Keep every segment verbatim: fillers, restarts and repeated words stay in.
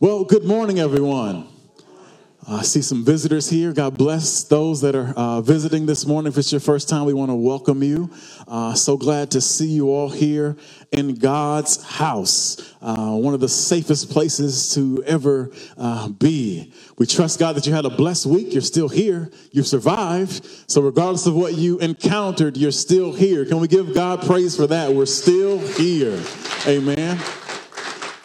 Well, good morning, everyone. I uh, see some visitors here. God bless those that are uh, visiting this morning. If it's your first time, we want to welcome you. Uh, so glad to see you all here in God's house, uh, one of the safest places to ever uh, be. We trust God that you had a blessed week. You're still here. You've survived. So regardless of what you encountered, you're still here. Can we give God praise for that? We're still here. Amen.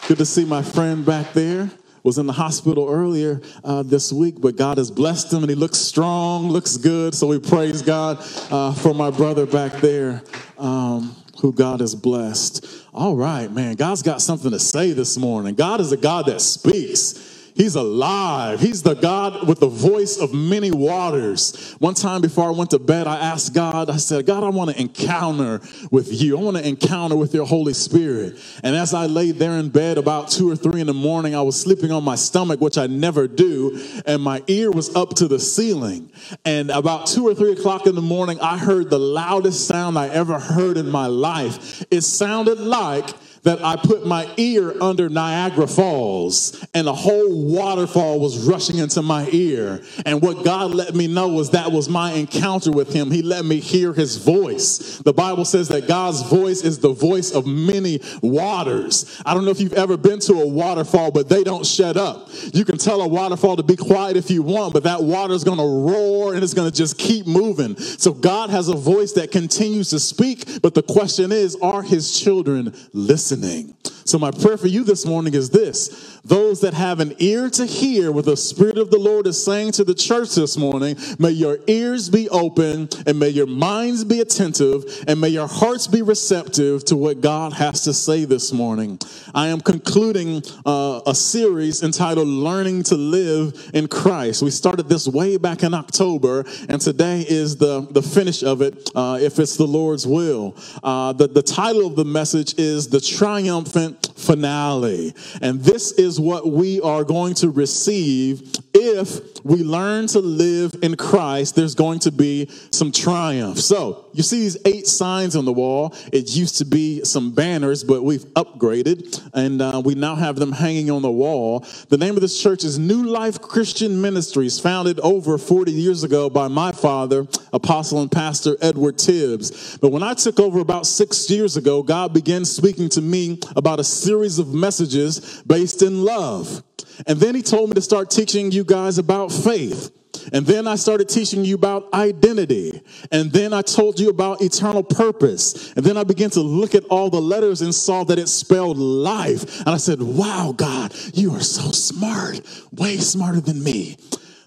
Good to see my friend back there. Was in the hospital earlier uh, this week, but God has blessed him, and he looks strong, looks good. So we praise God uh, for my brother back there um, who God has blessed. All right, man, God's got something to say this morning. God is a God that speaks. He's alive. He's the God with the voice of many waters. One time before I went to bed, I asked God, I said, God, I want to encounter with you. I want to encounter with your Holy Spirit. And as I laid there in bed about two or three in the morning, I was sleeping on my stomach, which I never do. And my ear was up to the ceiling. And about two or three o'clock in the morning, I heard the loudest sound I ever heard in my life. It sounded like that I put my ear under Niagara Falls, and a whole waterfall was rushing into my ear. And what God let me know was that was my encounter with him. He let me hear his voice. The Bible says that God's voice is the voice of many waters. I don't know if you've ever been to a waterfall, but they don't shut up. You can tell a waterfall to be quiet if you want, but that water is going to roar, and it's going to just keep moving. So God has a voice that continues to speak, but the question is, are his children listening? So my prayer for you this morning is this. Those that have an ear to hear what the Spirit of the Lord is saying to the church this morning, may your ears be open, and may your minds be attentive, and may your hearts be receptive to what God has to say this morning. I am concluding uh, a series entitled Learning to Live in Christ. We started this way back in October, and today is the, the finish of it, uh, if it's the Lord's will. Uh, the, the title of the message is The Triumphant Finale, and this is what we are going to receive if we learn to live in Christ. There's going to be some triumph. So you see these eight signs on the wall. It used to be some banners, but we've upgraded, and uh, we now have them hanging on the wall. The name of this church is New Life Christian Ministries, founded over forty years ago by my father, Apostle and Pastor Edward Tibbs. But when I took over about six years ago, God began speaking to me about a series of messages based in love. And then he told me to start teaching you guys about faith. And then I started teaching you about identity. And then I told you about eternal purpose. And then I began to look at all the letters and saw that it spelled life. And I said, wow, God, you are so smart, way smarter than me.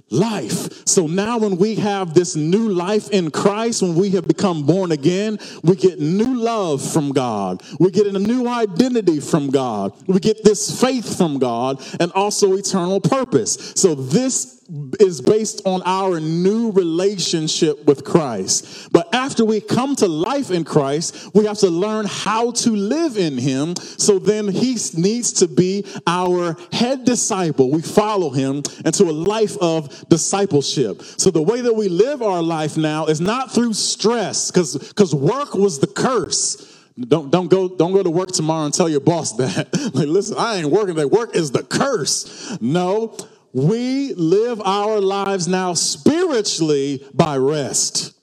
Life. So now when we have this new life in Christ, when we have become born again, we get new love from God. We get a new identity from God. We get this faith from God, and also eternal purpose. So this is based on our new relationship with Christ. But after we come to life in Christ, we have to learn how to live in him. So then he needs to be our head disciple. We follow him into a life of discipleship. So the way that we live our life now is not through stress, because because work was the curse. Don't don't go don't go to work tomorrow and tell your boss that. Like, listen, I ain't working. That work is the curse. No. We live our lives now spiritually by rest,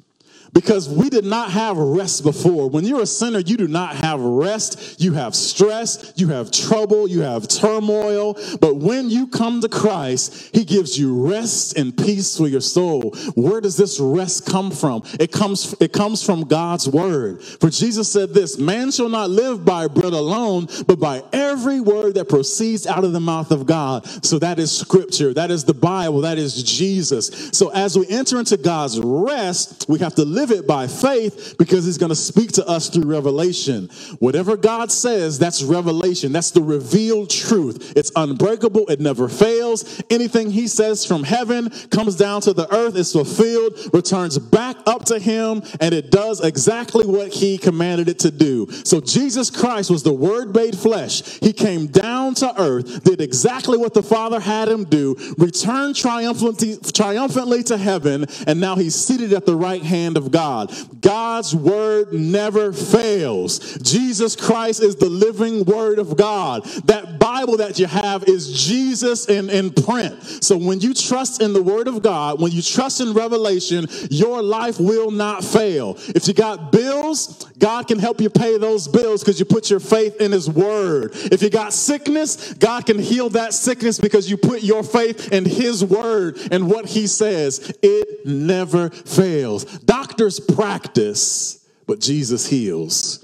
because we did not have rest before. When you're a sinner, you do not have rest. You have stress. You have trouble. You have turmoil. But when you come to Christ, he gives you rest and peace for your soul. Where does this rest come from? It comes, it comes from God's word. For Jesus said this, man shall not live by bread alone, but by every word that proceeds out of the mouth of God. So that is scripture. That is the Bible. That is Jesus. So as we enter into God's rest, we have to live it by faith, because he's going to speak to us through revelation. Whatever God says, that's revelation. That's the revealed truth. It's unbreakable. It never fails. Anything he says from heaven comes down to the earth, is fulfilled, returns back up to him, and it does exactly what he commanded it to do. So Jesus Christ was the word made flesh. He came down to earth, did exactly what the Father had him do, returned triumphantly, triumphantly to heaven, and now he's seated at the right hand of God. God's word never fails. Jesus Christ is the living word of God. That Bible that you have is Jesus in, in print. So when you trust in the word of God, when you trust in revelation, your life will not fail. If you got bills, God can help you pay those bills because you put your faith in his word. If you got sickness, God can heal that sickness because you put your faith in his word and what he says. It never fails. Doctors practice, but Jesus heals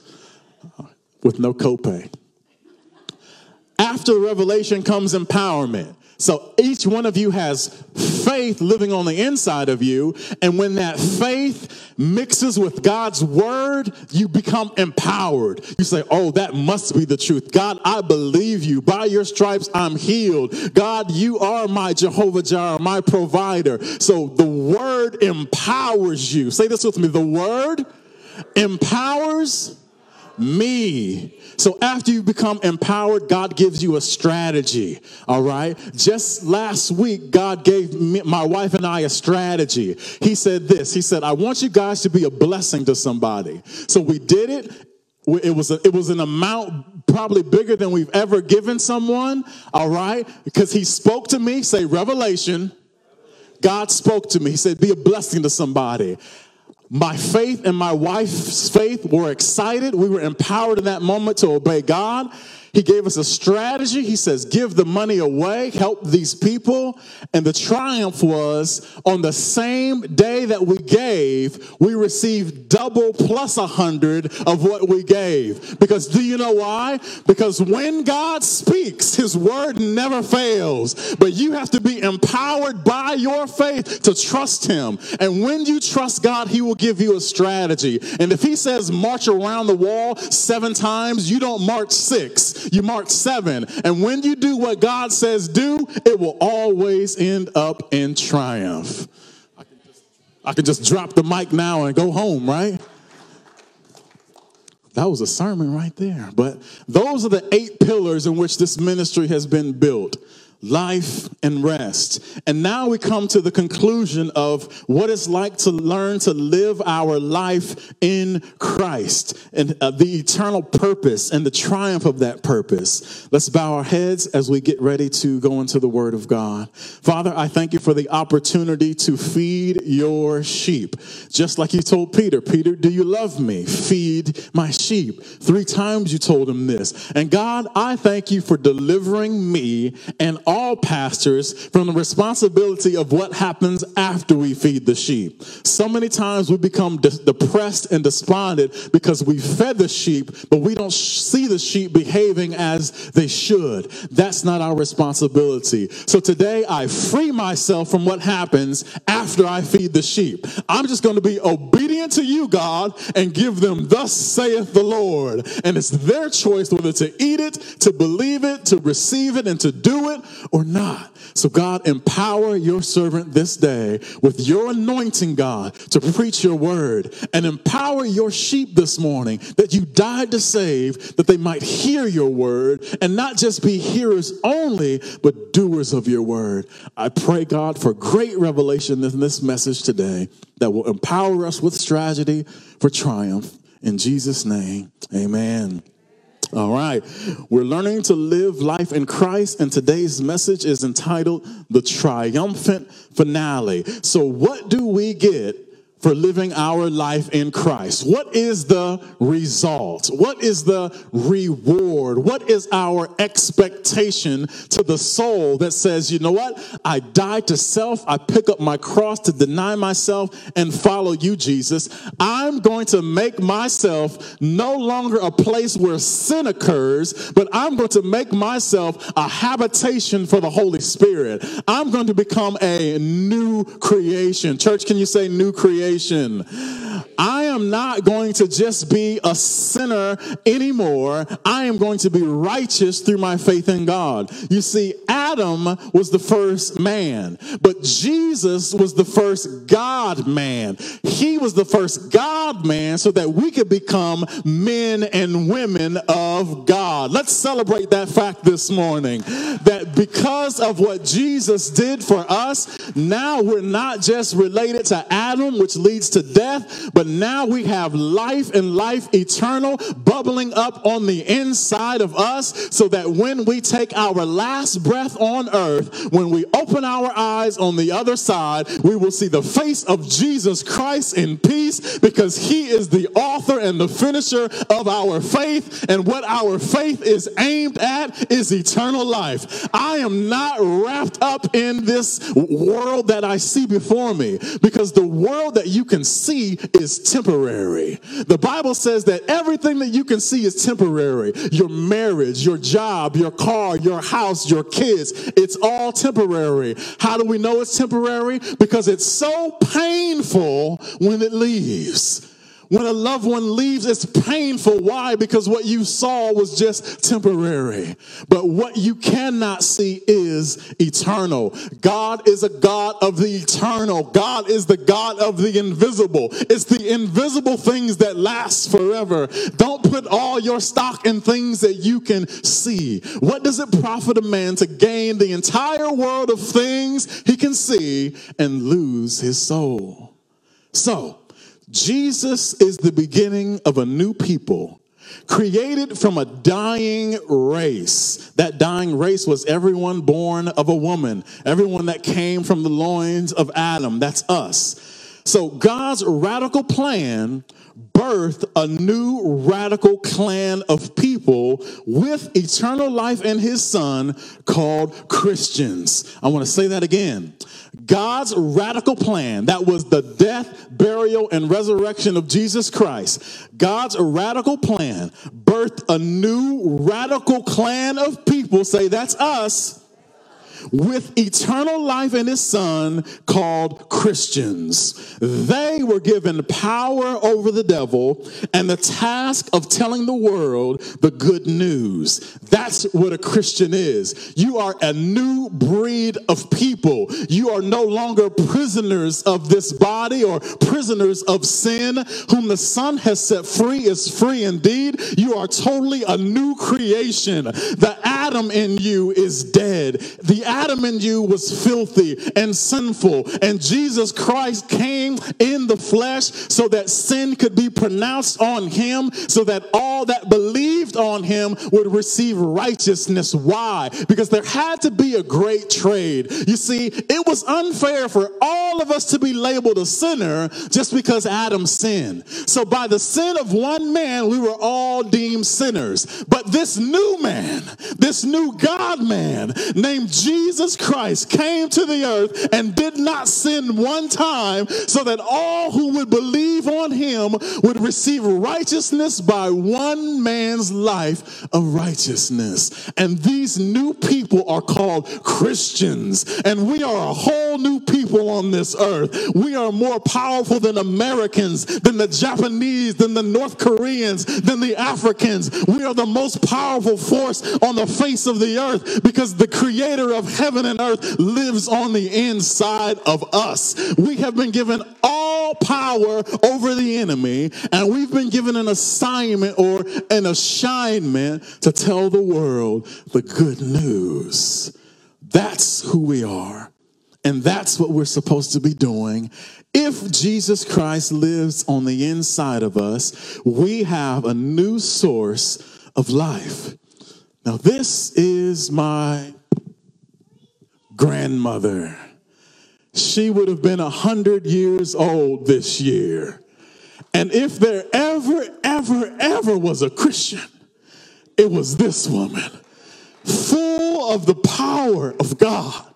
with no copay. After revelation comes empowerment. So each one of you has faith living on the inside of you. And when that faith mixes with God's word, you become empowered. You say, oh, that must be the truth. God, I believe you. By your stripes, I'm healed. God, you are my Jehovah Jireh, my provider. So the word empowers you. Say this with me. The word empowers me. So after you become empowered, God gives you a strategy. All right. Just last week, God gave me, my wife and I, a strategy. He said this. He said, I want you guys to be a blessing to somebody. So we did it. It was a, it was an amount probably bigger than we've ever given someone. All right. Because he spoke to me. Say revelation. God spoke to me. He said, be a blessing to somebody. My faith and my wife's faith were excited. We were empowered in that moment to obey God. He gave us a strategy. He says, give the money away, help these people. And the triumph was on the same day that we gave, we received double plus a hundred of what we gave. Because do you know why? Because when God speaks, his word never fails. But you have to be empowered by your faith to trust him. And when you trust God, he will give you a strategy. And if he says march around the wall seven times, you don't march six. You mark seven. And when you do what God says do, it will always end up in triumph. I can just, I can just drop the mic now and go home, right? That was a sermon right there. But those are the eight pillars in which this ministry has been built. Life and rest. And now we come to the conclusion of what it's like to learn to live our life in Christ and uh, the eternal purpose and the triumph of that purpose. Let's bow our heads as we get ready to go into the Word of God. Father, I thank you for the opportunity to feed your sheep. Just like you told Peter, Peter, do you love me? Feed my sheep. Three times you told him this. And God, I thank you for delivering me and all all pastors from the responsibility of what happens after we feed the sheep. So many times we become de- depressed and despondent because we fed the sheep, but we don't sh- see the sheep behaving as they should. That's not our responsibility. So today I free myself from what happens after I feed the sheep. I'm just going to be obedient to you, God, and give them thus saith the Lord. And it's their choice whether to eat it, to believe it, to receive it, and to do it, or not. So God, empower your servant this day with your anointing, God, to preach your word, and empower your sheep this morning that you died to save, that they might hear your word and not just be hearers only, but doers of your word. I pray, God, for great revelation in this message today that will empower us with strategy for triumph. In Jesus' name, amen. All right, we're learning to live life in Christ, and today's message is entitled The Triumphant Finale. So what do we get for living our life in Christ? What is the result? What is the reward? What is our expectation to the soul that says, you know what? I died to self. I pick up my cross to deny myself and follow you, Jesus. I'm going to make myself no longer a place where sin occurs, but I'm going to make myself a habitation for the Holy Spirit. I'm going to become a new creation. Church, can you say new creation? I am not going to just be a sinner anymore. I am going to be righteous through my faith in God. You see, Adam was the first man, but Jesus was the first God man. He was the first God man so that we could become men and women of God. Let's celebrate that fact this morning, that because of what Jesus did for us, now we're not just related to Adam, which leads to death, but now we have life and life eternal bubbling up on the inside of us so that when we take our last breath on earth, when we open our eyes on the other side, we will see the face of Jesus Christ in peace, because he is the author and the finisher of our faith, and what our faith is aimed at is eternal life. I am not wrapped up in this world that I see before me, because the world that you can see is temporary. The Bible says that everything that you can see is temporary. Your marriage, your job, your car, your house, your kids, it's all temporary. How do we know it's temporary? Because it's so painful when it leaves. When a loved one leaves, it's painful. Why? Because what you saw was just temporary. But what you cannot see is eternal. God is a God of the eternal. God is the God of the invisible. It's the invisible things that last forever. Don't put all your stock in things that you can see. What does it profit a man to gain the entire world of things he can see and lose his soul? So, Jesus is the beginning of a new people, created from a dying race. That dying race was everyone born of a woman, everyone that came from the loins of Adam. That's us. So God's radical plan birthed a new radical clan of people with eternal life in his son called Christians. I want to say that again. God's radical plan, that was the death, burial, and resurrection of Jesus Christ. God's radical plan birthed a new radical clan of people, say that's us, with eternal life in his son called Christians. They were given power over the devil and the task of telling the world the good news. That's what a Christian is. You are a new breed of people. You are no longer prisoners of this body or prisoners of sin. Whom the son has set free is free indeed. You are totally a new creation. The Adam in you is dead. The Adam in you was filthy and sinful, and Jesus Christ came in the flesh so that sin could be pronounced on him, so that all that believed on him would receive righteousness. Why? Because there had to be a great trade. You see, it was unfair for all of us to be labeled a sinner just because Adam sinned. So by the sin of one man, we were all deemed sinners. But this new man, this new God man named Jesus Christ came to the earth and did not sin one time, so that all who would believe on him would receive righteousness by one man's life of righteousness. And these new people are called Christians, and we are a whole new people on this earth. We are more powerful than Americans, than the Japanese, than the North Koreans, than the Africans. We are the most powerful force on the face of the earth, because the Creator of heaven and earth lives on the inside of us. We have been given all power over the enemy, and we've been given an assignment or an assignment to tell the world the good news. That's who we are, and that's what we're supposed to be doing. If Jesus Christ lives on the inside of us, we have a new source of life. Now, this is my grandmother. She would have been a hundred years old this year. And if there ever, ever, ever was a Christian, it was this woman, full of the power of God,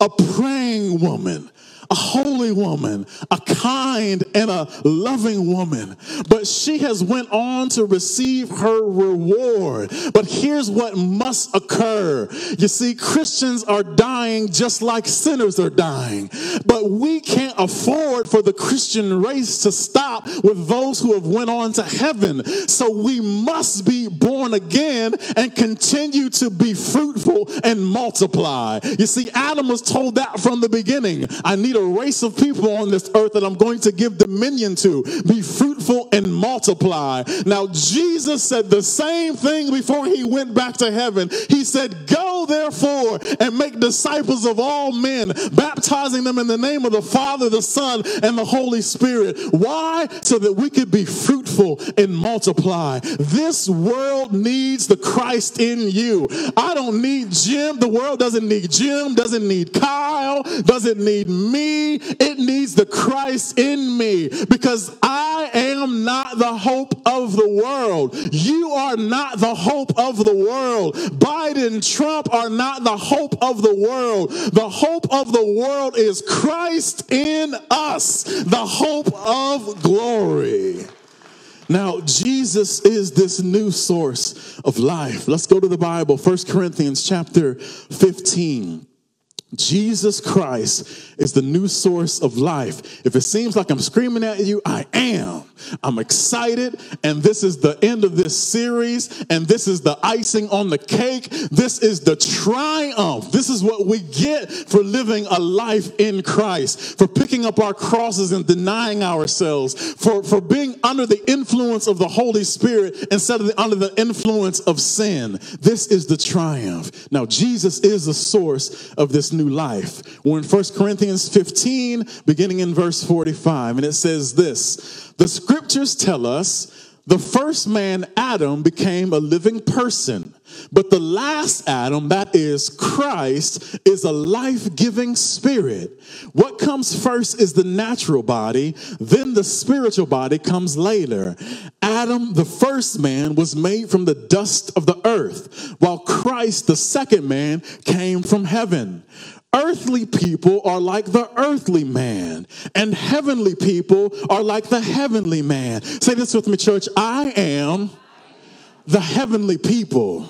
a praying woman, a holy woman, a kind and a loving woman, but she has went on to receive her reward. But here's what must occur. You see, Christians are dying just like sinners are dying, but we can't afford for the Christian race to stop with those who have went on to heaven. So we must be born again and continue to be fruitful and multiply. You see, Adam was told that from the beginning. I need a race of people on this earth that I'm going to give dominion to. Be fruitful and multiply. Now, Jesus said the same thing before he went back to heaven. He said, go therefore and make disciples of all men, baptizing them in the name of the Father, the Son, and the Holy Spirit. Why? So that we could be fruitful and multiply. This world needs the Christ in you. I don't need Jim. The world doesn't need Jim, doesn't need Kyle, doesn't need me. It needs the Christ in me, because I am not the hope of the world. You are not the hope of the world. Biden, Trump are not the hope of the world. The hope of the world is Christ in us, the hope of glory. Now, Jesus is this new source of life. Let's go to the Bible, First Corinthians chapter fifteen. Jesus Christ is the new source of life. If it seems like I'm screaming at you, I am. I'm excited, and this is the end of this series, and this is the icing on the cake. This is the triumph. This is what we get for living a life in Christ, for picking up our crosses and denying ourselves, for, for being under the influence of the Holy Spirit instead of the, under the influence of sin. This is the triumph. Now, Jesus is the source of this new life. We're in First Corinthians fifteen, beginning in verse forty-five, and it says this. The scriptures tell us the first man, Adam, became a living person, but the last Adam, that is Christ, is a life-giving spirit. What comes first is the natural body, then the spiritual body comes later. Adam, the first man, was made from the dust of the earth, while Christ, the second man, came from heaven. Earthly people are like the earthly man, and heavenly people are like the heavenly man. Say this with me, church. I am the heavenly people.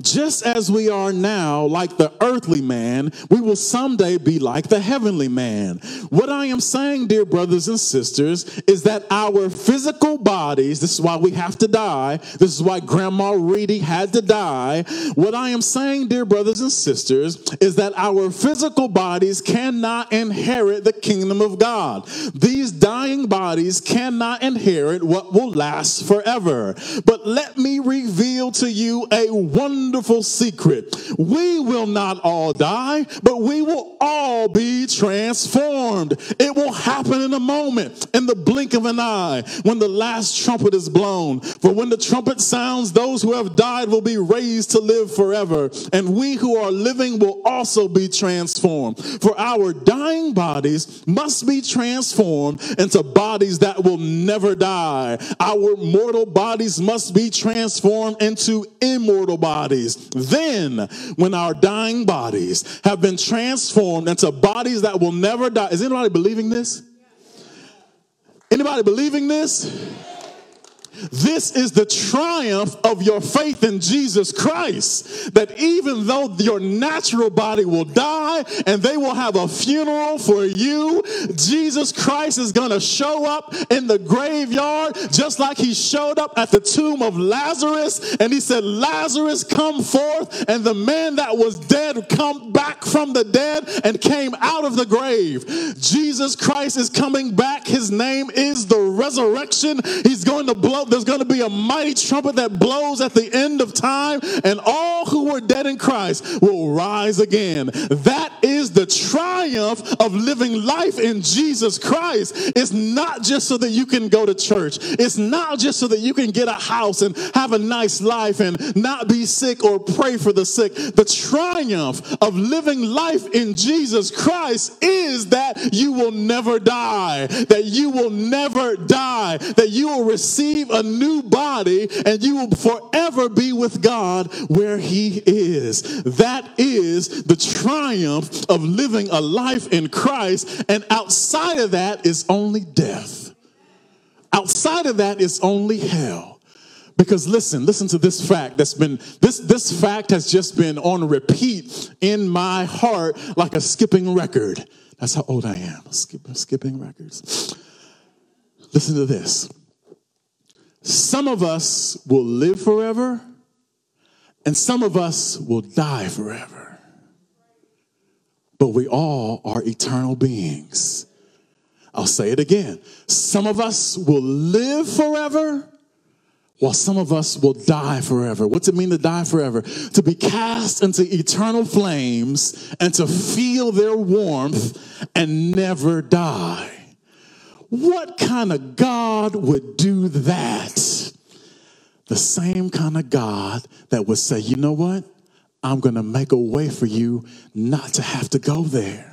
Just as we are now like the earthly man, we will someday be like the heavenly man. What I am saying, dear brothers and sisters, is that our physical bodies, this is why we have to die, this is why Grandma Reedy had to die. What I am saying, dear brothers and sisters, is that our physical bodies cannot inherit the kingdom of God. These dying bodies cannot inherit what will last forever. But let me reveal to you a wonderful Wonderful secret. We will not all die, but we will all be transformed. It will happen in a moment, in the blink of an eye, when the last trumpet is blown. For when the trumpet sounds, those who have died will be raised to live forever, and we who are living will also be transformed. For our dying bodies must be transformed into bodies that will never die. Our mortal bodies must be transformed into immortal bodies. Bodies. Then, when our dying bodies have been transformed into bodies that will never die. Is anybody believing this? Anybody believing this? This is the triumph of your faith in Jesus Christ, that even though your natural body will die and they will have a funeral for you, Jesus Christ is going to show up in the graveyard just like he showed up at the tomb of Lazarus, and he said, Lazarus, come forth, and the man that was dead come back from the dead and came out of the grave. Jesus Christ is coming back. His name is the resurrection. He's going to blow. There's going to be a mighty trumpet that blows at the end of time, and all who were dead in Christ will rise again. That is the triumph of living life in Jesus Christ. It's not just so that you can go to church. It's not just so that you can get a house and have a nice life and not be sick or pray for the sick. The triumph of living life in Jesus Christ is that you will never die, that you will never die, that you will receive a a new body, and you will forever be with God where he is. That is the triumph of living a life in Christ, and outside of that is only death. Outside of that is only hell. Because listen, listen to this fact that's been, this, this fact has just been on repeat in my heart like a skipping record. That's how old I am, Skip, skipping records. Listen to this. Some of us will live forever, and some of us will die forever. But we all are eternal beings. I'll say it again. Some of us will live forever, while some of us will die forever. What's it mean to die forever? To be cast into eternal flames and to feel their warmth and never die. What kind of God would do that? The same kind of God that would say, you know what? I'm going to make a way for you not to have to go there.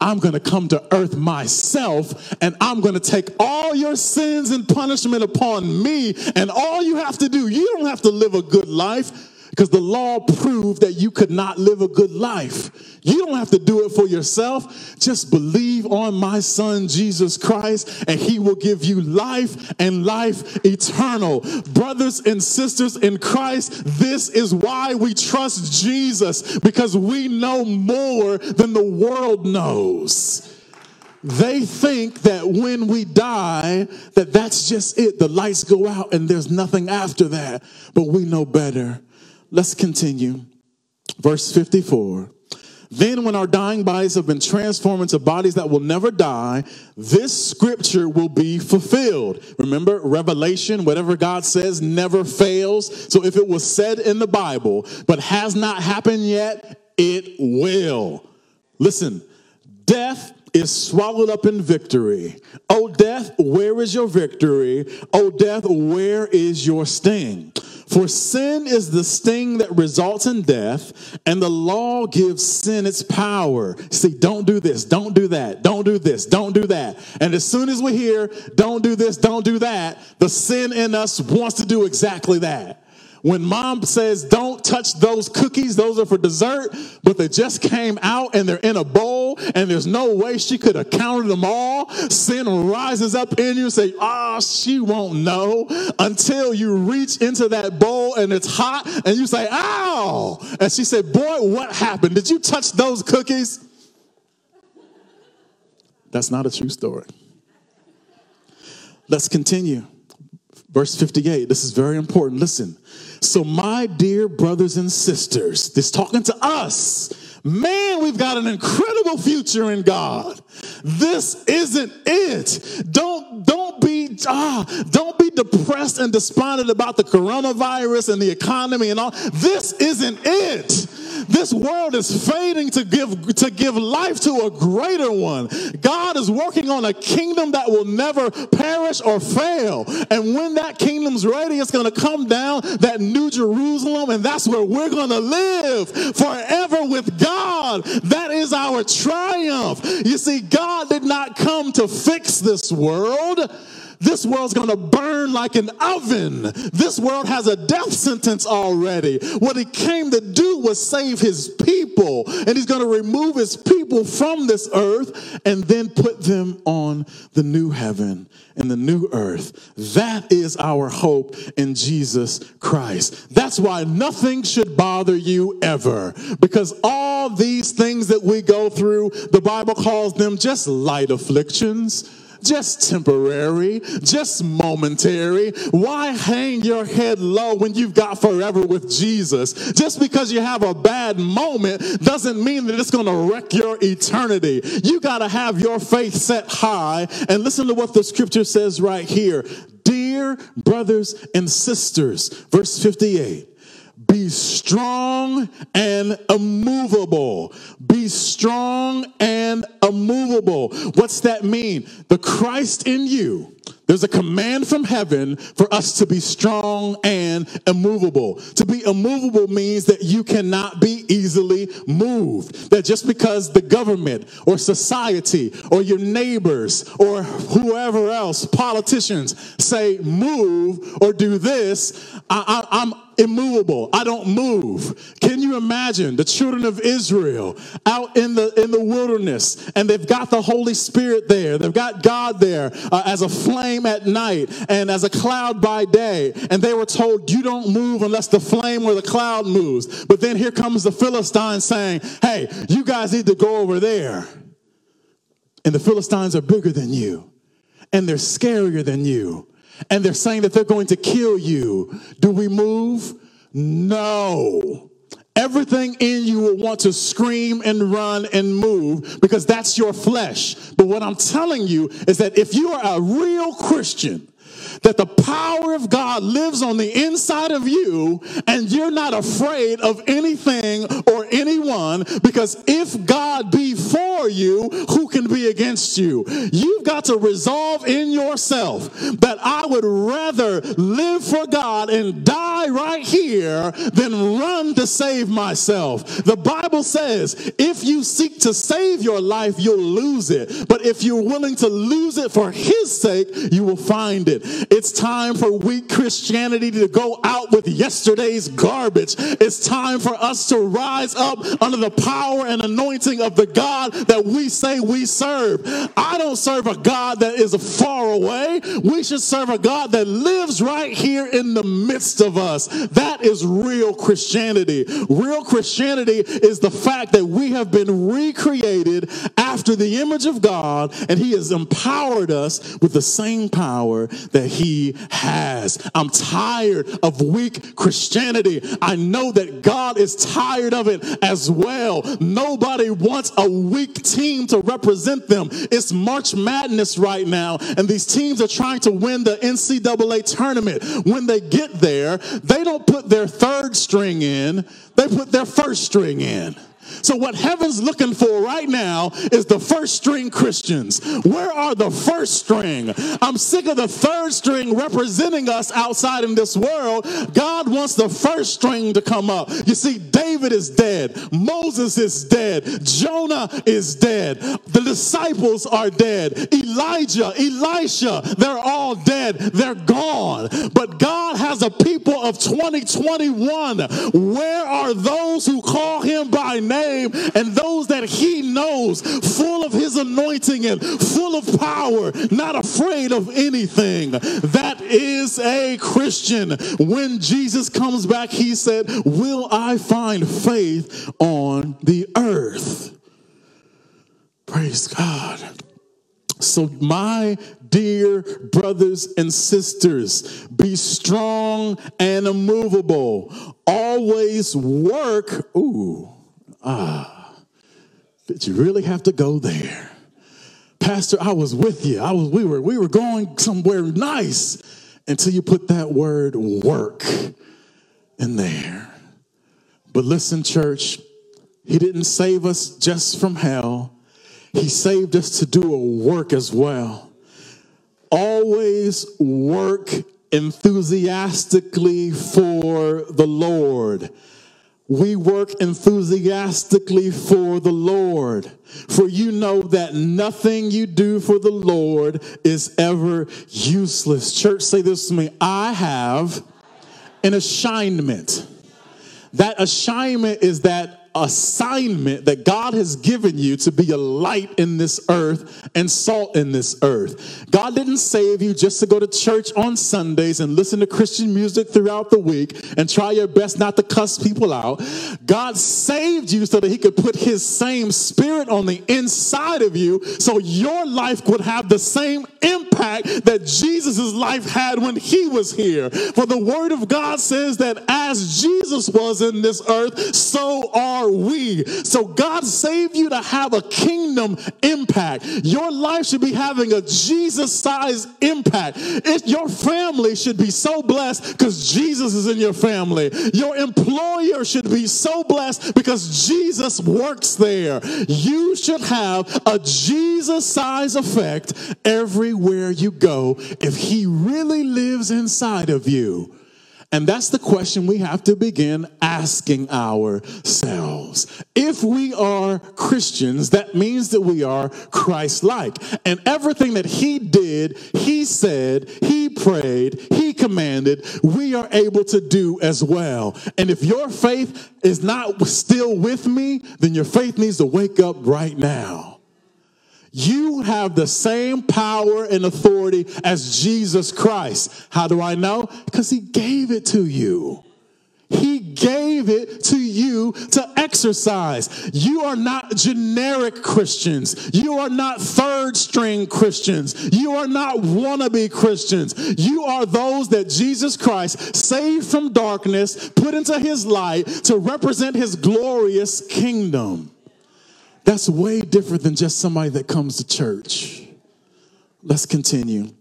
I'm going to come to earth myself, and I'm going to take all your sins and punishment upon me, and all you have to do, you don't have to live a good life, because the law proved that you could not live a good life. You don't have to do it for yourself. Just believe on my son, Jesus Christ, and he will give you life and life eternal. Brothers and sisters in Christ, this is why we trust Jesus, because we know more than the world knows. They think that when we die, that that's just it. The lights go out and there's nothing after that. But we know better. Let's continue. Verse fifty-four. Then when our dying bodies have been transformed into bodies that will never die, this scripture will be fulfilled. Remember, revelation, whatever God says never fails. So if it was said in the Bible, but has not happened yet, it will. Listen, death is swallowed up in victory. O death, where is your victory? O death, where is your sting? For sin is the sting that results in death, and the law gives sin its power. See, don't do this, don't do that, don't do this, don't do that. And as soon as we hear, don't do this, don't do that, the sin in us wants to do exactly that. When mom says, don't touch those cookies, those are for dessert, but they just came out and they're in a bowl and there's no way she could have counted them all, sin rises up in you and say, ah, oh, she won't know, until you reach into that bowl and it's hot and you say, ow. And she said, boy, what happened? Did you touch those cookies? That's not a true story. Let's continue. Verse fifty-eight, this is very important. Listen, so my dear brothers and sisters, this talking to us, man, we've got an incredible future in God. This isn't it. Don't, don't be, ah, don't be depressed and despondent about the coronavirus and the economy and all. This isn't it. This world is fading to give to give life to a greater one. God is working on a kingdom that will never perish or fail. And when that kingdom's ready, it's going to come down, that new Jerusalem, and that's where we're going to live forever with God. That is our triumph. You see, God did not come to fix this world. This world's going to burn like an oven. This world has a death sentence already. What he came to do was save his people. And he's going to remove his people from this earth and then put them on the new heaven and the new earth. That is our hope in Jesus Christ. That's why nothing should bother you ever. Because all these things that we go through, the Bible calls them just light afflictions. Just temporary, just momentary. Why hang your head low when you've got forever with Jesus? Just because you have a bad moment doesn't mean that it's going to wreck your eternity. You got to have your faith set high. And listen to what the scripture says right here. Dear brothers and sisters, verse fifty-eight. Be strong and immovable. Be strong and immovable. What's that mean? The Christ in you, There's a command from heaven for us to be strong and immovable. To be immovable means that you cannot be easily moved. That just because the government or society or your neighbors or whoever else, politicians, say move or do this, I, I, I'm immovable. I don't move. Can you imagine the children of Israel out in the in the wilderness, and they've got the Holy Spirit there. They've got God there uh, as a flame at night and as a cloud by day. And they were told, you don't move unless the flame or the cloud moves. But then here comes the Philistines saying, hey, you guys need to go over there. And the Philistines are bigger than you, and they're scarier than you. And they're saying that they're going to kill you. Do we move? No. Everything in you will want to scream and run and move because that's your flesh. But what I'm telling you is that if you are a real Christian, that the power of God lives on the inside of you, and you're not afraid of anything or anyone, because if God be for you, who can be against you? You've got to resolve in yourself that I would rather live for God and die right here than run to save myself. The Bible says, if you seek to save your life, you'll lose it. But if you're willing to lose it for his sake, you will find it. It's time for weak Christianity to go out with yesterday's garbage. It's time for us to rise up under the power and anointing of the God that we say we serve. I don't serve a God that is far away. We should serve a God that lives right here in the midst of us. That is real Christianity. Real Christianity is the fact that we have been recreated after the image of God, and he has empowered us with the same power that he has. I'm tired of weak Christianity. I know that God is tired of it as well. Nobody wants a weak team to represent them. It's March Madness right now, and these teams are trying to win the N C double A tournament. When they get there, they don't put their third string in, they put their first string in. So what heaven's looking for right now is the first string Christians. Where are the first string? I'm sick of the third string representing us outside in this world. God wants the first string to come up. You see, David is dead. Moses is dead. Jonah is dead. The disciples are dead. Elijah, Elisha, they're all dead. They're gone. But God has a people of twenty twenty-one. Where are those who call him by name? Name, and those that he knows, full of his anointing and full of power, not afraid of anything? That is a Christian. When Jesus comes back, he said, will I find faith on the earth? Praise God. So my dear brothers and sisters, be strong and immovable. Always work. Ooh. Ah, did you really have to go there? Pastor, I was with you. I was, we were, we were going somewhere nice until you put that word work in there. But listen, church, he didn't save us just from hell. He saved us to do a work as well. Always work enthusiastically for the Lord. We work enthusiastically for the Lord, for you know that nothing you do for the Lord is ever useless. Church, say this to me. I have an assignment. That assignment is that assignment that God has given you to be a light in this earth and salt in this earth. God didn't save you just to go to church on Sundays and listen to Christian music throughout the week and try your best not to cuss people out. God saved you so that he could put his same spirit on the inside of you so your life would have the same impact that Jesus' life had when he was here. For the word of God says that as as Jesus was in this earth, so are we. So God saved you to have a kingdom impact. Your life should be having a Jesus-sized impact. It, your family should be so blessed because Jesus is in your family. Your employer should be so blessed because Jesus works there. You should have a Jesus-sized effect everywhere you go if he really lives inside of you. And that's the question we have to begin asking ourselves. If we are Christians, that means that we are Christ-like. And everything that he did, he said, he prayed, he commanded, we are able to do as well. And if your faith is not still with me, then your faith needs to wake up right now. You have the same power and authority as Jesus Christ. How do I know? Because he gave it to you. He gave it to you to exercise. You are not generic Christians. You are not third string Christians. You are not wannabe Christians. You are those that Jesus Christ saved from darkness, put into his light to represent his glorious kingdom. That's way different than just somebody that comes to church. Let's continue.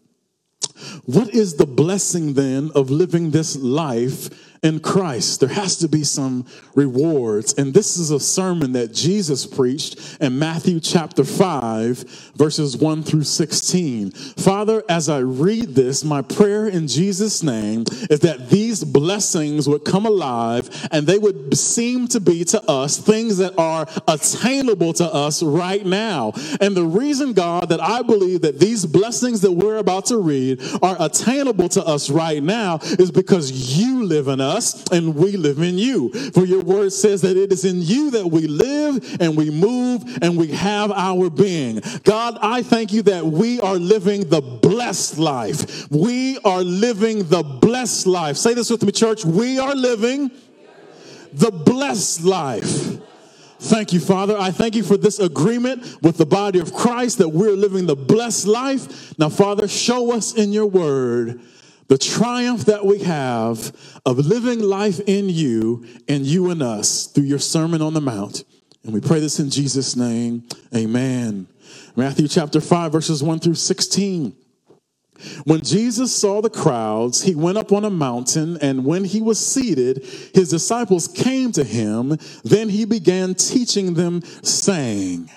What is the blessing then of living this life in Christ? There has to be some rewards. And this is a sermon that Jesus preached in Matthew chapter five, verses one through sixteen. Father, as I read this, my prayer in Jesus' name is that these blessings would come alive and they would seem to be to us things that are attainable to us right now. And the reason, God, that I believe that these blessings that we're about to read are attainable to us right now is because you live in us. Us and we live in you. For your word says that it is in you that we live and we move and we have our being. God, I thank you that we are living the blessed life. We are living the blessed life. Say this with me, church. We are living the blessed life. Thank you, Father. I thank you for this agreement with the body of Christ that we're living the blessed life. Now, Father, show us in your word the triumph that we have of living life in you and you in us through your Sermon on the Mount. And we pray this in Jesus' name. Amen. Matthew chapter five, verses one through sixteen. When Jesus saw the crowds, he went up on a mountain, and when he was seated, his disciples came to him. Then he began teaching them, saying,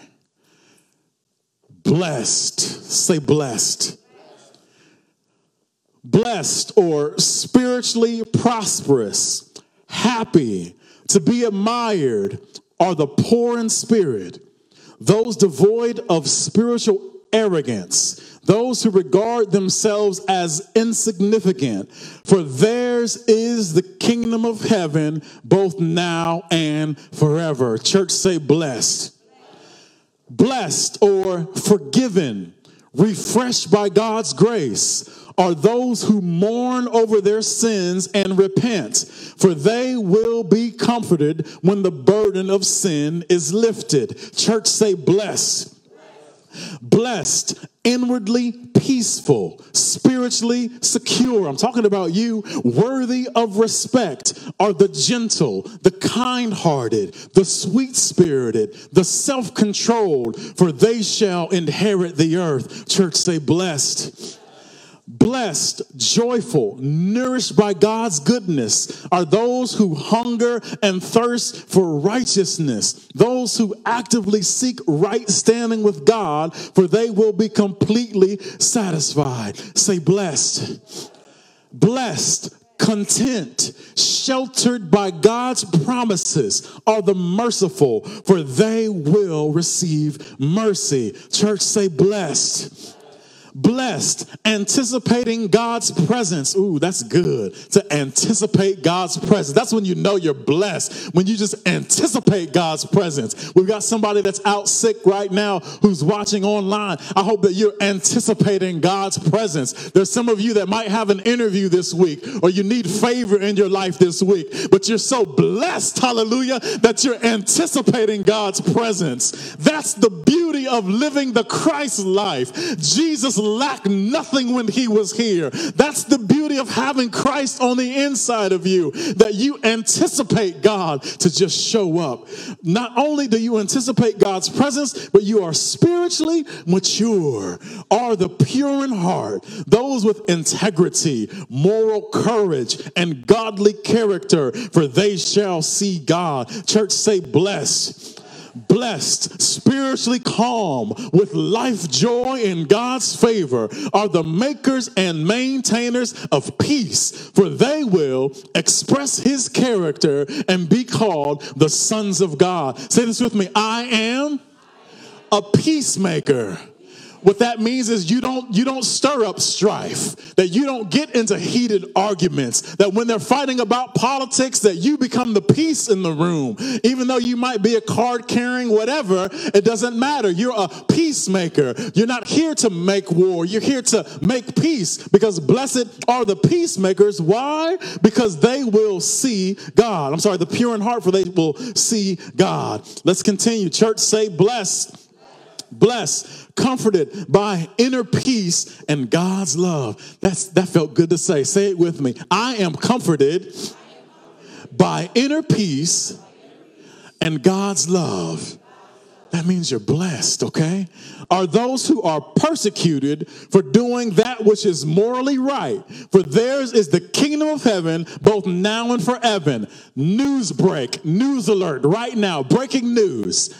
blessed, say blessed. Blessed or spiritually prosperous, happy, to be admired are the poor in spirit, those devoid of spiritual arrogance, those who regard themselves as insignificant, for theirs is the kingdom of heaven, both now and forever. Church, say blessed. Blessed or forgiven, refreshed by God's grace, are those who mourn over their sins and repent, for they will be comforted when the burden of sin is lifted. Church, say blessed. Blessed, inwardly peaceful, spiritually secure. I'm talking about you. Worthy of respect are the gentle, the kind-hearted, the sweet-spirited, the self-controlled, for they shall inherit the earth. Church, say blessed. Blessed, joyful, nourished by God's goodness are those who hunger and thirst for righteousness, those who actively seek right standing with God, for they will be completely satisfied. Say blessed. Blessed, content, sheltered by God's promises are the merciful, for they will receive mercy. Church, say blessed. Blessed, anticipating God's presence. Ooh, that's good. To anticipate God's presence. That's when you know you're blessed, when you just anticipate God's presence. We've got somebody that's out sick right now who's watching online. I hope that you're anticipating God's presence. There's some of you that might have an interview this week or you need favor in your life this week, but you're so blessed, hallelujah, that you're anticipating God's presence. That's the beauty of living the Christ life. Jesus lack nothing when he was here. That's the beauty of having Christ on the inside of you, that you anticipate God to just show up. Not only do you anticipate God's presence, but you are spiritually mature, are the pure in heart, those with integrity, moral courage, and godly character, for they shall see God. Church, say blessed. Blessed, spiritually calm, with life joy in God's favor, are the makers and maintainers of peace, for they will express his character and be called the sons of God. Say this with me. I am a peacemaker. What that means is you don't you don't stir up strife, that you don't get into heated arguments, that when they're fighting about politics, that you become the peace in the room. Even though you might be a card carrying whatever, it doesn't matter. You're a peacemaker. You're not here to make war. You're here to make peace, because blessed are the peacemakers. Why? Because they will see God. I'm sorry, the pure in heart, for they will see God. Let's continue. Church, say blessed. Blessed, comforted by inner peace and God's love. That's, that felt good to say. Say it with me. I am comforted by inner peace and God's love. That means you're blessed, okay? Are those who are persecuted for doing that which is morally right, for theirs is the kingdom of heaven, both now and forever. News break, news alert right now, breaking news.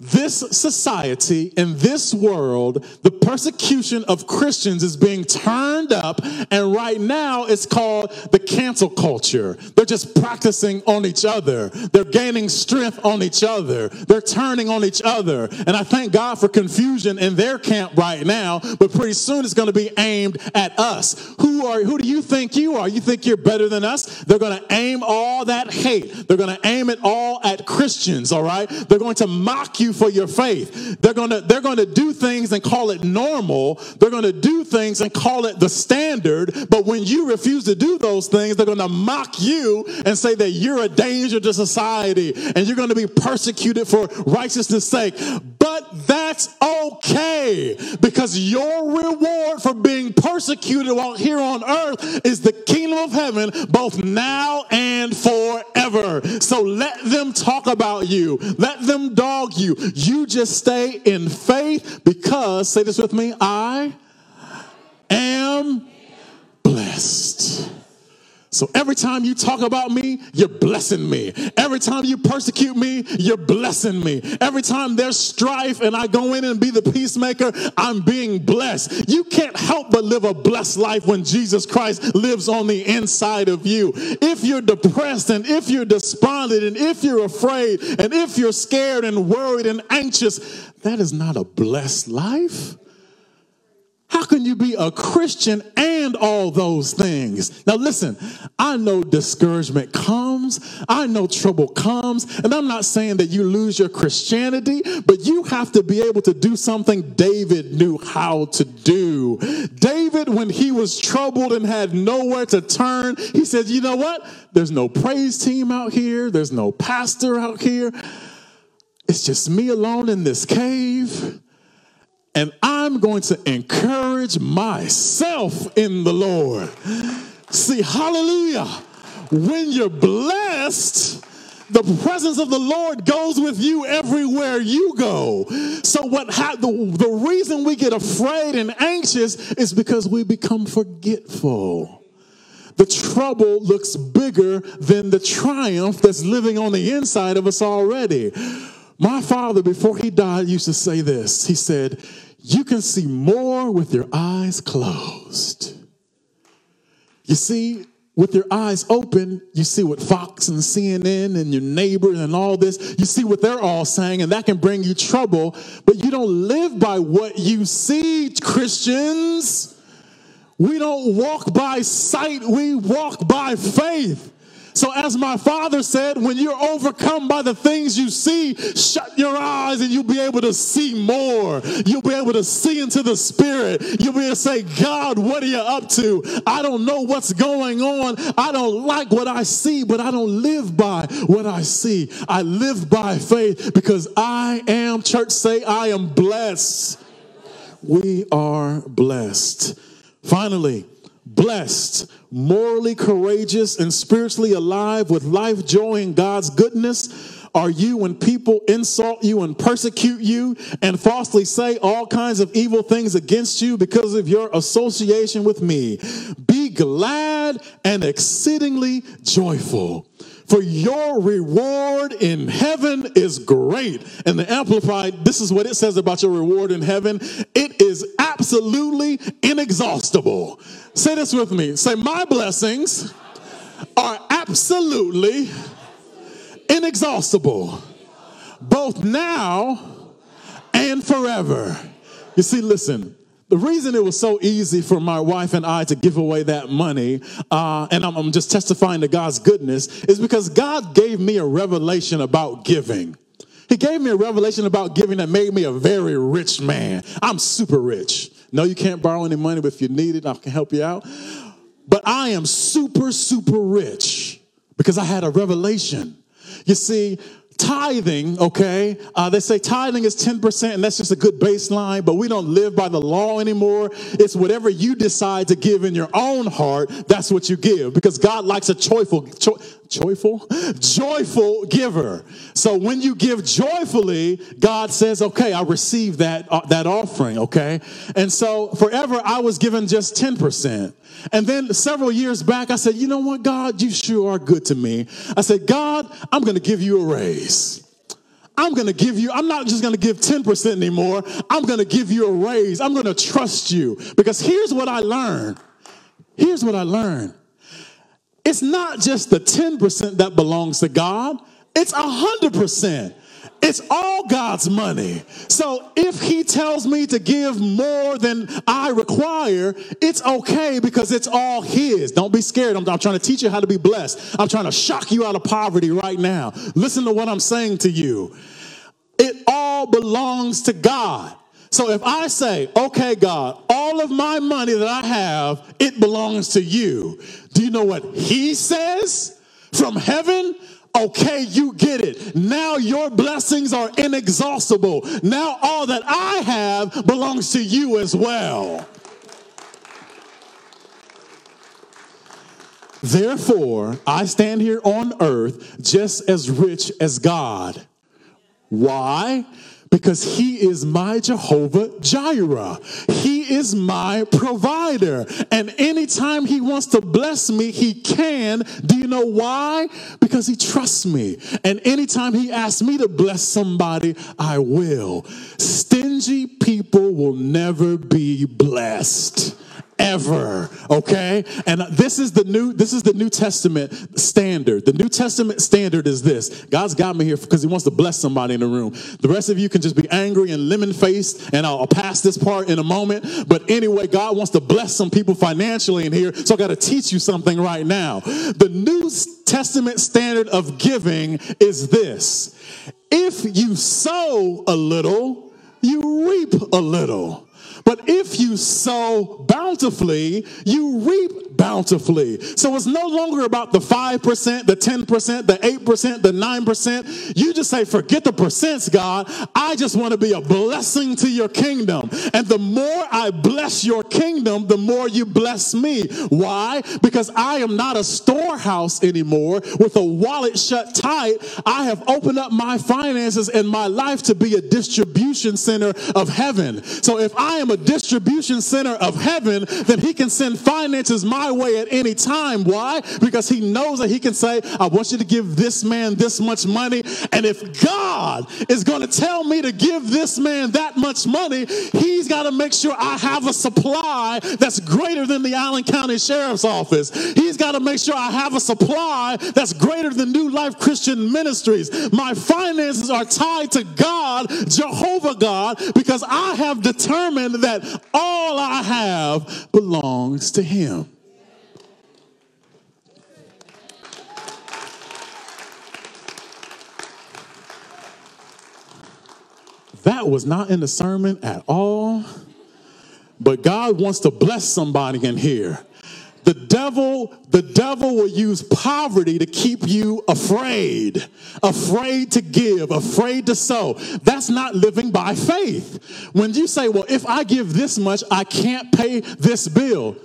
This society, in this world, the persecution of Christians is being turned up, and right now it's called the cancel culture. They're just practicing on each other. They're gaining strength on each other. They're turning on each other. And I thank God for confusion in their camp right now, but pretty soon it's going to be aimed at us. Who are? Who do you think you are? You think you're better than us? They're going to aim all that hate. They're going to aim it all at Christians, all right? They're going to mock you for your faith. They're going to they're going to do things and call it normal. They're going to do things and call it the standard. But when you refuse to do those things, they're going to mock you and say that you're a danger to society and you're going to be persecuted for righteousness' sake. But that's okay, because your reward for being persecuted while here on earth is the kingdom of heaven, both now and forever. So let them talk about you. Let them dog you. You just stay in faith, because, say this with me, I am blessed. So every time you talk about me, you're blessing me. Every time you persecute me, you're blessing me. Every time there's strife and I go in and be the peacemaker, I'm being blessed. You can't help but live a blessed life when Jesus Christ lives on the inside of you. If you're depressed, and if you're despondent, and if you're afraid, and if you're scared and worried and anxious, that is not a blessed life. How can you be a Christian and all those things? Now listen, I know discouragement comes. I know trouble comes. And I'm not saying that you lose your Christianity, but you have to be able to do something David knew how to do. David, when he was troubled and had nowhere to turn, he said, you know what? There's no praise team out here. There's no pastor out here. It's just me alone in this cave. And I'm going to encourage myself in the Lord. See, hallelujah. When you're blessed, the presence of the Lord goes with you everywhere you go. So what ha- the, the reason we get afraid and anxious is because we become forgetful. The trouble looks bigger than the triumph that's living on the inside of us already. My father, before he died, used to say this. He said, you can see more with your eyes closed. You see, with your eyes open, you see what Fox and C N N and your neighbor and all this, you see what they're all saying, and that can bring you trouble. But you don't live by what you see, Christians. We don't walk by sight. We walk by faith. So as my father said, when you're overcome by the things you see, shut your eyes and you'll be able to see more. You'll be able to see into the spirit. You'll be able to say, God, what are you up to? I don't know what's going on. I don't like what I see, but I don't live by what I see. I live by faith, because I am, church say, I am blessed. we are blessed. Finally, blessed, morally courageous, and spiritually alive with life, joy, and God's goodness are you when people insult you and persecute you and falsely say all kinds of evil things against you because of your association with me. Be glad and exceedingly joyful, for your reward in heaven is great. And the Amplified, this is what it says about your reward in heaven. It is absolutely inexhaustible. Say this with me. Say, my blessings are absolutely inexhaustible, both now and forever. You see, listen. The reason it was so easy for my wife and I to give away that money, uh, and I'm, I'm just testifying to God's goodness, is because God gave me a revelation about giving. He gave me a revelation about giving that made me a very rich man. I'm super rich. No, you can't borrow any money, but if you need it, I can help you out. But I am super, super rich because I had a revelation. You see, tithing, okay, uh, they say tithing is ten percent, and that's just a good baseline, but we don't live by the law anymore. It's whatever you decide to give in your own heart, that's what you give, because God likes a joyful, cho- joyful, joyful giver. So when you give joyfully, God says, okay, I receive that, uh, that offering, okay? And so forever I was given just ten percent. And then several years back, I said, you know what, God, you sure are good to me. I said, God, I'm going to give you a raise. I'm going to give you, I'm not just going to give ten percent anymore. I'm going to give you a raise. I'm going to trust you. Because here's what I learned. Here's what I learned. It's not just the ten percent that belongs to God. It's one hundred percent. It's all God's money. So if he tells me to give more than I require, it's okay because it's all his. Don't be scared. I'm, I'm trying to teach you how to be blessed. I'm trying to shock you out of poverty right now. Listen to what I'm saying to you. It all belongs to God. So if I say, okay, God, all of my money that I have, it belongs to you. Do you know what he says from heaven? Okay, you get it. Now your blessings are inexhaustible. Now all that I have belongs to you as well. Therefore, I stand here on earth just as rich as God. Why? Because he is my Jehovah Jireh. He is my provider. And anytime he wants to bless me, he can. Do you know why? Because he trusts me. And anytime he asks me to bless somebody, I will. Stingy people will never be blessed. Ever, okay? And this is the new this is the New Testament standard. The New Testament standard is this. God's got me here because he wants to bless somebody in the room. The rest of you can just be angry and lemon-faced, and I'll, I'll pass this part in a moment. But anyway, God wants to bless some people financially in here, so I got to teach you something right now. The New Testament standard of giving is this. If you sow a little, you reap a little. But if you sow bountifully, you reap bountifully. So it's no longer about the five percent, the ten percent, the eight percent, the nine percent. You just say, forget the percents, God. I just want to be a blessing to your kingdom. And the more I bless your kingdom, the more you bless me. Why? Because I am not a storehouse anymore with a wallet shut tight. I have opened up my finances and my life to be a distribution center of heaven. So if I am a distribution center of heaven, then he can send finances my way at any time. Why? Because he knows that he can say, I want you to give this man this much money. And if God is going to tell me to give this man that much money, he's got to make sure I have a supply that's greater than the Island County Sheriff's Office. He's got to make sure I have a supply that's greater than New Life Christian Ministries. My finances are tied to God, Jehovah God, because I have determined that all I have belongs to him. That was not in the sermon at all, but God wants to bless somebody in here. The devil devil, the devil will use poverty to keep you afraid, afraid to give, afraid to sow. That's not living by faith. When you say, well, if I give this much, I can't pay this bill.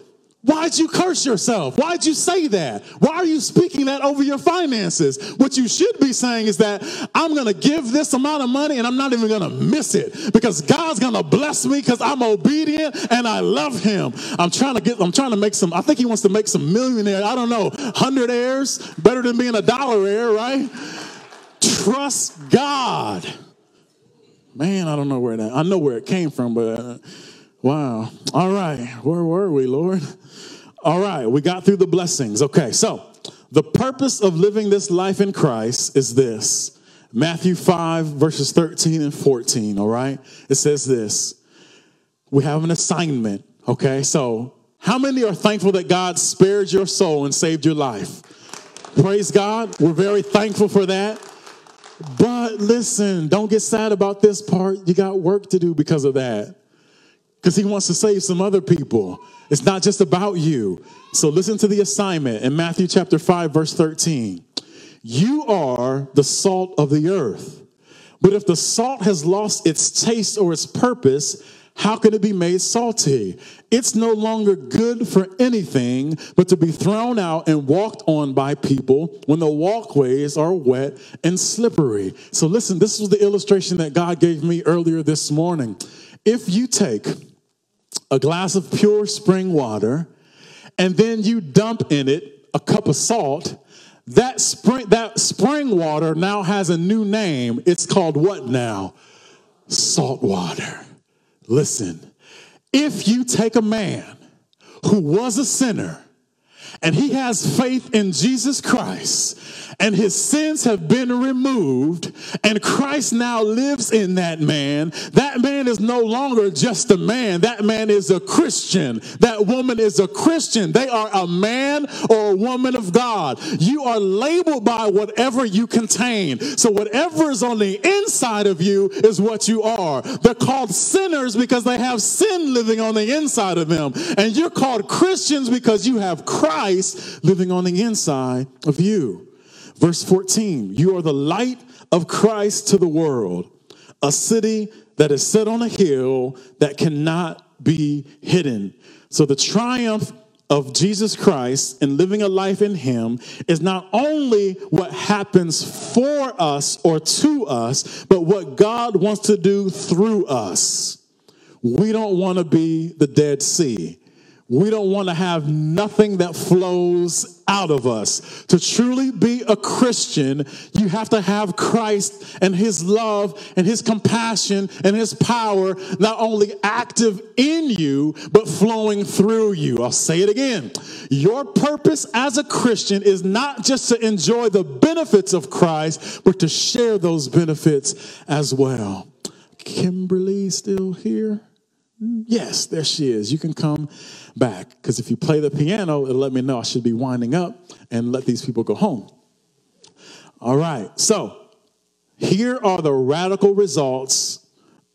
Why'd you curse yourself? Why'd you say that? Why are you speaking that over your finances? What you should be saying is that I'm going to give this amount of money and I'm not even going to miss it because God's going to bless me because I'm obedient and I love him. I'm trying to get, I'm trying to make some, I think he wants to make some millionaire, I don't know, hundred heirs, better than being a dollar heir, right? Trust God. Man, I don't know where that, I know where it came from, but uh, wow. All right. Where were we, Lord? All right. We got through the blessings. Okay. So the purpose of living this life in Christ is this. Matthew five, verses thirteen and fourteen. All right. It says this. We have an assignment. Okay. So how many are thankful that God spared your soul and saved your life? Praise God. We're very thankful for that. But listen, don't get sad about this part. You got work to do because of that. Because he wants to save some other people. It's not just about you. So listen to the assignment in Matthew chapter five, verse thirteen. You are the salt of the earth. But if the salt has lost its taste or its purpose, how can it be made salty? It's no longer good for anything but to be thrown out and walked on by people when the walkways are wet and slippery. So listen, this was the illustration that God gave me earlier this morning. If you take a glass of pure spring water and then you dump in it a cup of salt, that spring, that spring water now has a new name. It's called what now? Salt water. Listen, if you take a man who was a sinner and he has faith in Jesus Christ and his sins have been removed and Christ now lives in that man, that man is no longer just a man. That man is a Christian. That woman is a Christian. They are a man or a woman of God. You are labeled by whatever you contain. So whatever is on the inside of you is what you are. They're called sinners because they have sin living on the inside of them. And you're called Christians because you have Christ living on the inside of you. Verse fourteen, you are the light of Christ to the world, a city that is set on a hill that cannot be hidden. So the triumph of Jesus Christ and living a life in him is not only what happens for us or to us, but what God wants to do through us. We don't want to be the Dead Sea. We don't want to have nothing that flows out of us. To truly be a Christian, you have to have Christ and his love and his compassion and his power not only active in you, but flowing through you. I'll say it again. Your purpose as a Christian is not just to enjoy the benefits of Christ, but to share those benefits as well. Kimberly still here? Yes, there she is. You can come back because if you play the piano, it'll let me know I should be winding up and let these people go home. All right. So here are the radical results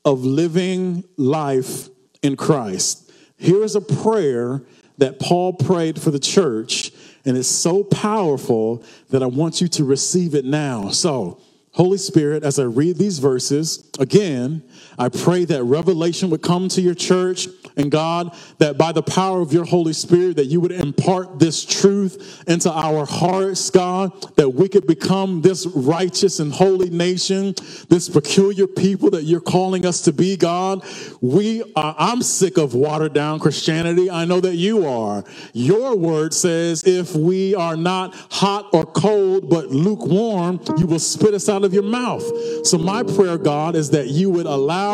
of living life in Christ. Here is a prayer that Paul prayed for the church, and it's so powerful that I want you to receive it now. So Holy Spirit, as I read these verses, again, I pray that revelation would come to your church, and God, that by the power of your Holy Spirit, that you would impart this truth into our hearts, God, that we could become this righteous and holy nation, this peculiar people that you're calling us to be, God. We are, I'm sick of watered down Christianity. I know that you are. Your word says, if we are not hot or cold, but lukewarm, you will spit us out of your mouth. So my prayer, God, is that you would allow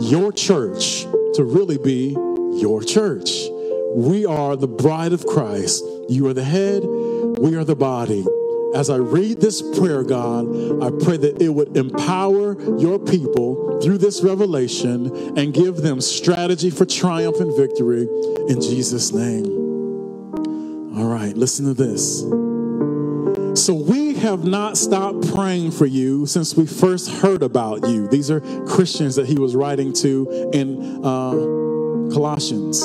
your church to really be your church. We are the bride of Christ. You are the head. We are the body. As I read this prayer, God, I pray that it would empower your people through this revelation and give them strategy for triumph and victory in Jesus' name. All right, listen to this. So we have not stopped praying for you since we first heard about you. These are Christians that he was writing to in uh, Colossians.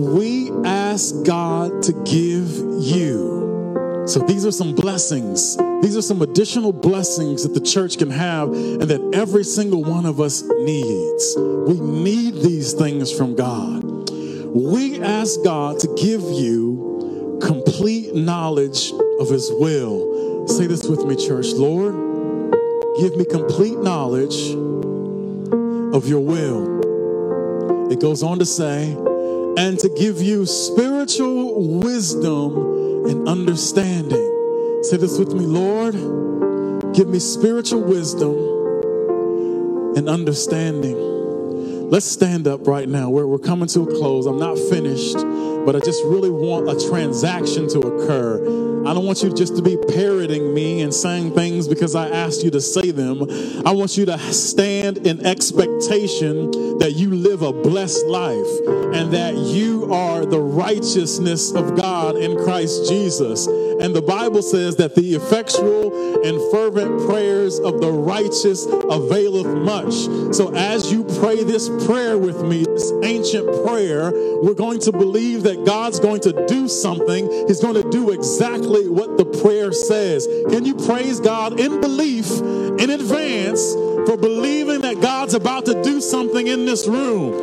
we ask God to give you. So these are some blessings. These are some additional blessings that the church can have and that every single one of us needs. We need these things from God. We ask God to give you complete knowledge of His will. Say this with me, church. Lord, give me complete knowledge of your will. It goes on to say, and to give you spiritual wisdom and understanding. Say this with me, Lord, give me spiritual wisdom and understanding. Let's stand up right now. We're, we're coming to a close. I'm not finished, but I just really want a transaction to occur. I don't want you just to be parroting me and saying things because I asked you to say them. I want you to stand in expectation that you live a blessed life and that you are the righteousness of God in Christ Jesus. And the Bible says that the effectual and fervent prayers of the righteous availeth much. So as you pray this prayer with me, this ancient prayer, we're going to believe that God's going to do something. He's going to do exactly what the prayer says. Can you praise God in belief in advance for believing that God's about to do something in this room?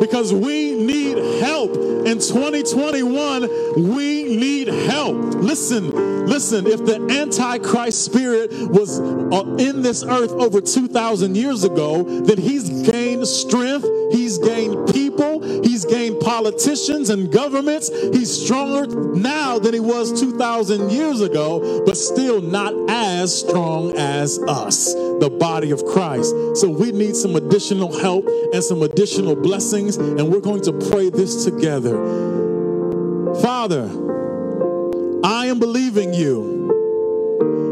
Because we need help in twenty twenty-one. We need help. Listen, listen, if the Antichrist spirit was in this earth over two thousand years ago, then he's gained strength, he's gained people, he's gained politicians and governments. He's stronger now than he was two thousand years ago, but still not as strong as us, the body of Christ. So we need some additional help and some additional blessings. And we're going to pray this together. Father, I am believing you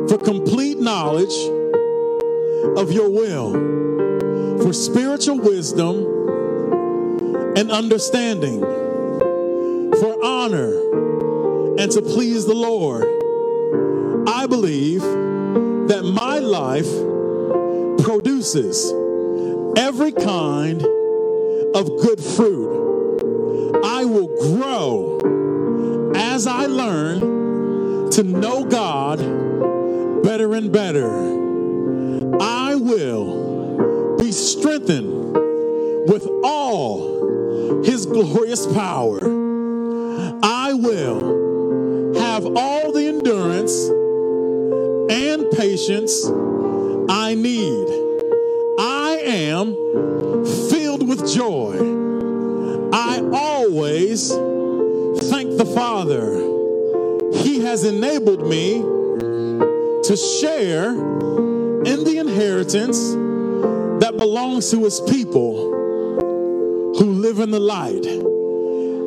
for complete knowledge of your will, for spiritual wisdom and understanding, for honor and to please the Lord. I believe that my life produces every kind of good fruit. I will grow as I learn to know God better and better. I will be strengthened with all His glorious power. I will have all the endurance and patience I need. I am filled with joy. I always thank the Father. He has enabled me to share in the inheritance that belongs to His people who live in the light.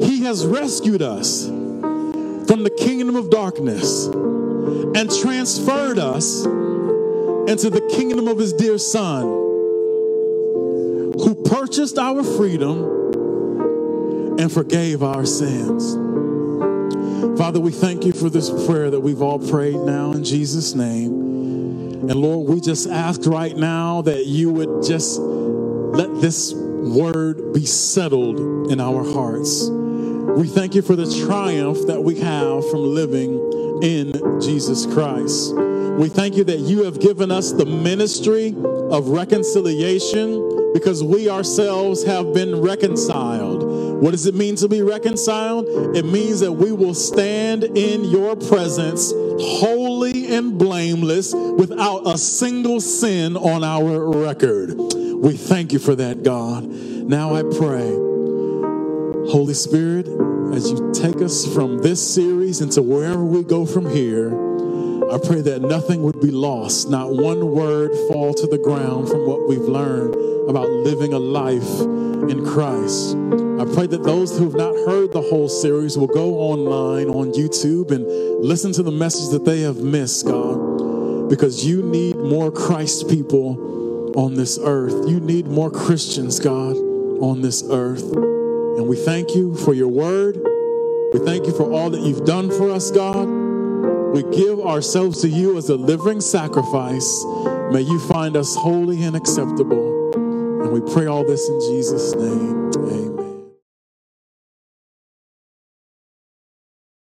He has rescued us from the kingdom of darkness and transferred us into the kingdom of His dear Son, who purchased our freedom and forgave our sins. Father, we thank you for this prayer that we've all prayed now in Jesus' name. And Lord, we just ask right now that you would just let this word be settled in our hearts. We thank you for the triumph that we have from living in Jesus Christ. We thank you that you have given us the ministry of reconciliation, because we ourselves have been reconciled. What does it mean to be reconciled? It means that we will stand in your presence holy and blameless without a single sin on our record. We thank you for that, God. Now I pray, Holy Spirit, as you take us from this series into wherever we go from here, I pray that nothing would be lost, not one word fall to the ground from what we've learned about living a life in Christ. I pray that those who have not heard the whole series will go online on YouTube and listen to the message that they have missed, God, because you need more Christ people on this earth. You need more Christians, God, on this earth. And we thank you for your word. We thank you for all that you've done for us, God. We give ourselves to you as a living sacrifice. May you find us holy and acceptable. And we pray all this in Jesus' name. Amen.